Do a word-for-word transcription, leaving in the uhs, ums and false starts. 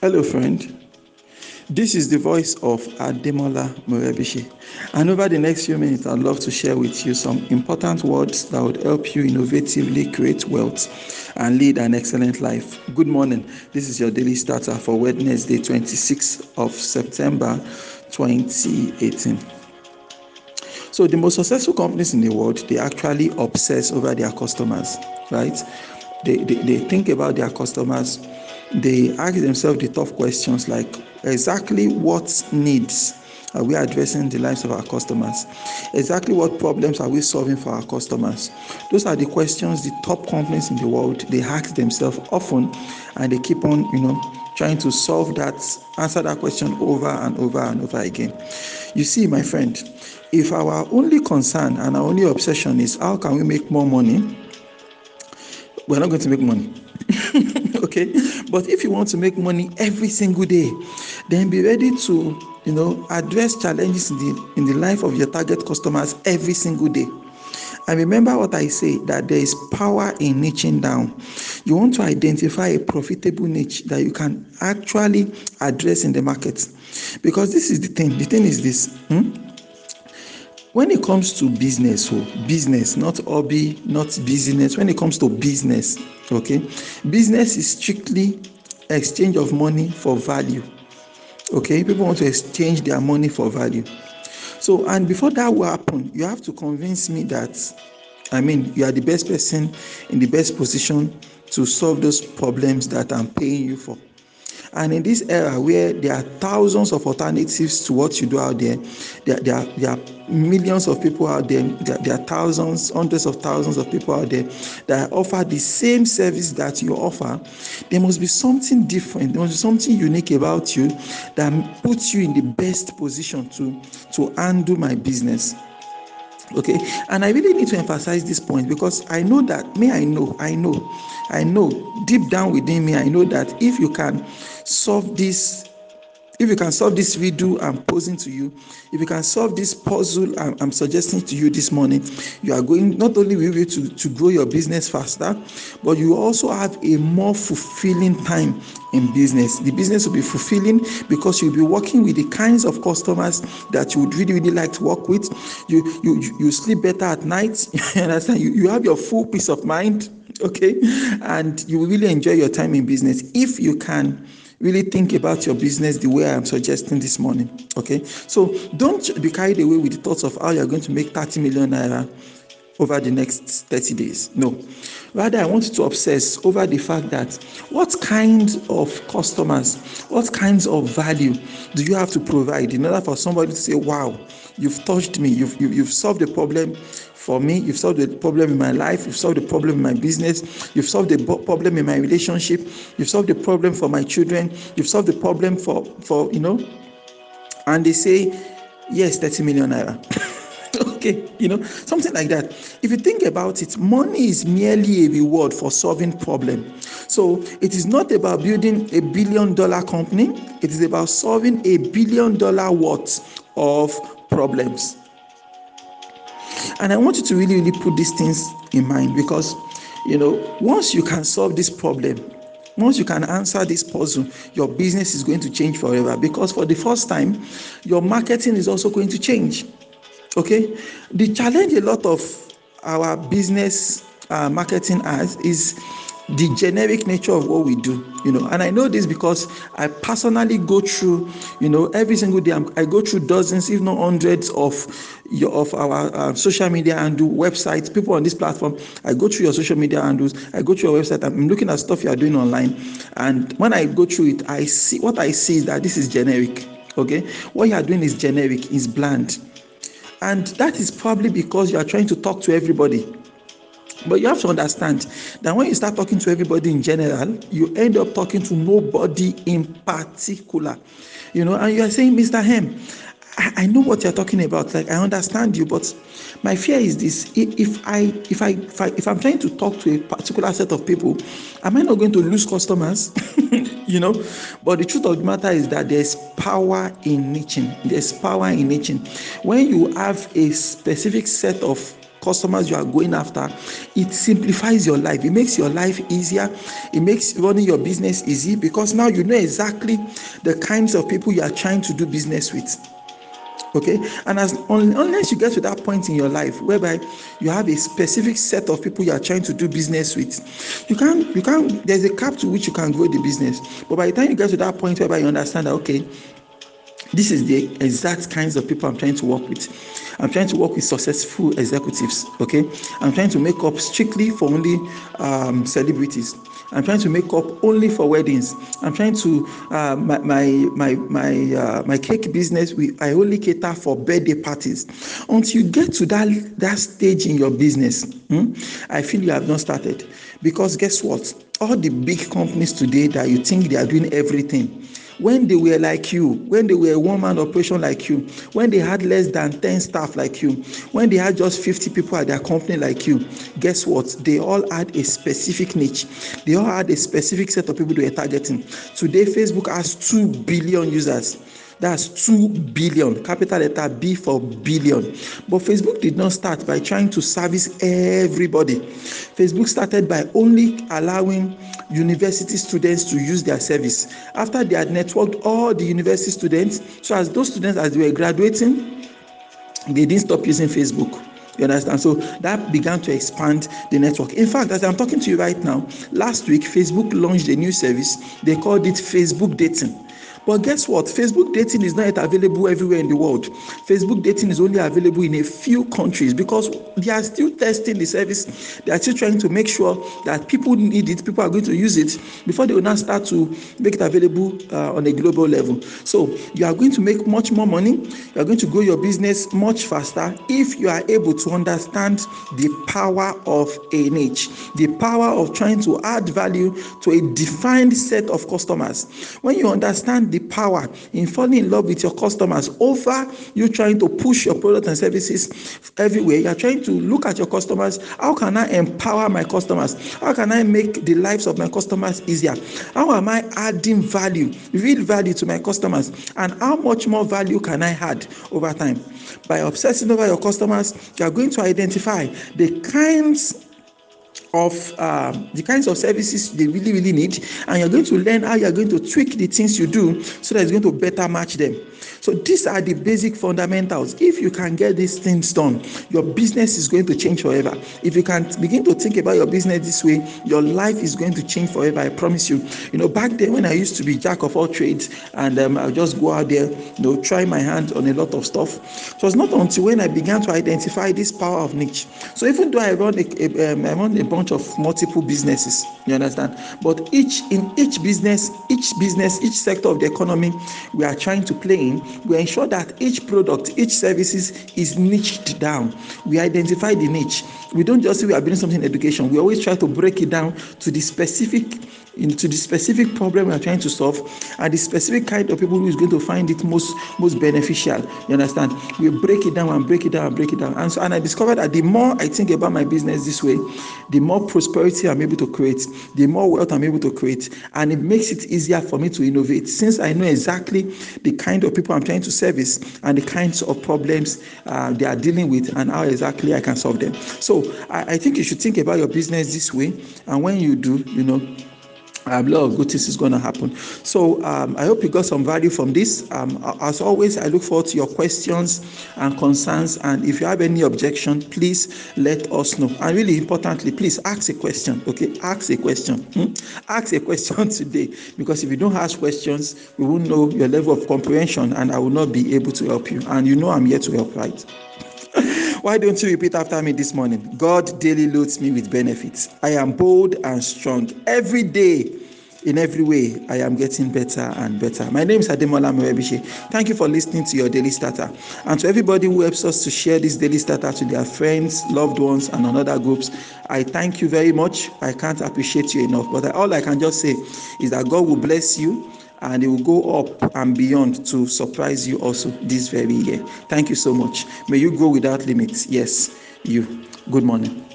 Hello friend, this is the voice of Ademola Murebishi, and over the next few minutes I'd love to share with you some important words that would help you innovatively create wealth and lead an excellent life. Good morning, this is your daily starter for Wednesday twenty-sixth of September twenty eighteen. So the most successful companies in the world, they actually obsess over their customers, right? They, they, they think about their customers. They ask themselves the tough questions like, exactly what needs are we addressing in the lives of our customers? Exactly what problems are we solving for our customers? Those are the questions the top companies in the world, they ask themselves often, and they keep on, you know, trying to solve that, answer that question over and over and over again. You see, my friend, if our only concern and our only obsession is how can we make more money, we're not going to make money. Okay, but if you want to make money every single day, then be ready to, you know, address challenges in the in the life of your target customers every single day. And remember what I say, that there is power in niching down. You want to identify a profitable niche that you can actually address in the market, because this is the thing. The thing is this. Hmm? When it comes to business, so business, not hobby, not business. When it comes to business, okay, business is strictly exchange of money for value. Okay, people want to exchange their money for value. So, and before that will happen, you have to convince me that, I mean, you are the best person in the best position to solve those problems that I'm paying you for. And in this era where there are thousands of alternatives to what you do out there, there, there, there are millions of people out there, there, there are thousands, hundreds of thousands of people out there that offer the same service that you offer, there must be something different, there must be something unique about you that puts you in the best position to, to handle my business. Okay, and I really need to emphasize this point, because I know that me, I know, I know, I know deep down within me, I know that if you can solve this, if you can solve this riddle I'm posing to you, if you can solve this puzzle I'm, I'm suggesting to you this morning, you are going not only will you to, to grow your business faster, but you also have a more fulfilling time in business. The business will be fulfilling because you'll be working with the kinds of customers that you would really, really like to work with. You you you sleep better at night. You understand? You, you have your full peace of mind, okay? And you will really enjoy your time in business if you can really think about your business the way I'm suggesting this morning, okay? So don't be carried away with the thoughts of how you're going to make thirty million naira over the next thirty days. No, rather I want you to obsess over the fact that what kind of customers, what kinds of value do you have to provide in order for somebody to say, wow, you've touched me, you've, you've, you've solved the problem for me, you've solved the problem in my life, you've solved the problem in my business, you've solved the problem in my relationship, you've solved the problem for my children, you've solved the problem for, for you know, and they say, yes, thirty million naira. Okay, you know, something like that. If you think about it, money is merely a reward for solving problem. So it is not about building a billion dollar company. It is about solving a billion dollar worth of problems. And I want you to really, really put these things in mind, because, you know, once you can solve this problem, once you can answer this puzzle, your business is going to change forever, because for the first time, your marketing is also going to change. Okay, the challenge a lot of our business uh, marketing as is the generic nature of what we do, you know. And I know this because I personally go through, you know, every single day I'm, I go through dozens, if not hundreds of your of our uh, social media and do websites. People on this platform, I go through your social media handles, I go through your website. I'm looking at stuff you are doing online, and when I go through it, I see what I see is that this is generic. Okay, what you are doing is generic, is bland. And that is probably because you are trying to talk to everybody. But you have to understand that when you start talking to everybody in general, you end up talking to nobody in particular. You know, and you are saying, Mister Hem, I, I know what you're talking about. Like, I understand you, but my fear is this. If I, if I, if I, if I'm trying to talk to a particular set of people, am I not going to lose customers? You know, but the truth of the matter is that there's power in niching. There's power in niching. When you have a specific set of customers you are going after, it simplifies your life. It makes your life easier. It makes running your business easy, because now you know exactly the kinds of people you are trying to do business with. Okay, and as un, unless you get to that point in your life whereby you have a specific set of people you are trying to do business with, you can't, you can't, there's a cap to which you can grow the business. But by the time you get to that point whereby you understand that, okay, this is the exact kinds of people I'm trying to work with. I'm trying to work with successful executives, okay? I'm trying to make up strictly for only um, celebrities. I'm trying to make up only for weddings. I'm trying to, uh, my my my my, uh, my cake business, we, I only cater for birthday parties. Until you get to that, that stage in your business, hmm, I feel you have not started. Because guess what? All the big companies today that you think they are doing everything, when they were like you, when they were a one-man operation like you, when they had less than ten staff like you, when they had just fifty people at their company like you, guess what? They all had a specific niche. They all had a specific set of people they were targeting. Today, Facebook has two billion users. That's two billion, capital letter B for billion. But Facebook did not start by trying to service everybody. Facebook started by only allowing university students to use their service. After they had networked all the university students, so as those students, as they were graduating, they didn't stop using Facebook. You understand? So that began to expand the network. In fact, as I'm talking to you right now, last week, Facebook launched a new service. They called it Facebook Dating. But guess what? Facebook dating is not yet available everywhere in the world. Facebook dating is only available in a few countries because they are still testing the service. They are still trying to make sure that people need it, people are going to use it before they will now start to make it available uh, on a global level. So you are going to make much more money. You are going to grow your business much faster if you are able to understand the power of a niche, the power of trying to add value to a defined set of customers. When you understand the power in falling in love with your customers over you trying to push your products and services everywhere, you are trying to look at your customers. How can I empower my customers? How can I make the lives of my customers easier? How am I adding value, real value to my customers? And how much more value can I add over time? By obsessing over your customers, you are going to identify the kinds of uh, the kinds of services they really, really need, and you're going to learn how you're going to tweak the things you do so that it's going to better match them. So these are the basic fundamentals. If you can get these things done, your business is going to change forever. If you can begin to think about your business this way, your life is going to change forever, I promise you. You know, back then when I used to be jack of all trades and um, I'll just go out there, you know, try my hand on a lot of stuff. So it was not until when I began to identify this power of niche. So even though I run a, a, um, I run a bunch of multiple businesses, you understand? But each in each business, each business, each sector of the economy we are trying to play in, we ensure that each product, each services is niched down. We identify the niche. We don't just say we are doing something in education. We always try to break it down to the specific into the specific problem we are trying to solve and the specific kind of people who is going to find it most most beneficial. You understand? We break it down and break it down and break it down. And so and I discovered that the more I think about my business this way, the more prosperity I'm able to create, the more wealth I'm able to create, and it makes it easier for me to innovate since I know exactly the kind of people I'm trying to service and the kinds of problems uh, they are dealing with and how exactly I can solve them. So I, I think you should think about your business this way, and when you do, you know, a lot of good things is going to happen. So um, I hope you got some value from this. Um, as always, I look forward to your questions and concerns. And if you have any objection, please let us know. And really importantly, please ask a question. Okay, ask a question. Hmm? Ask a question today, because if you don't ask questions, we won't know your level of comprehension, and I will not be able to help you. And you know I'm here to help, right? Why don't you repeat after me this morning? God daily loads me with benefits. I am bold and strong. Every day, in every way, I am getting better and better. My name is Ademola Murebishi. Thank you for listening to your Daily Starter. And to everybody who helps us to share this Daily Starter to their friends, loved ones, and on other groups, I thank you very much. I can't appreciate you enough. But all I can just say is that God will bless you, and it will go up and beyond to surprise you also this very year. Thank you so much. May you grow without limits. Yes, you. Good morning.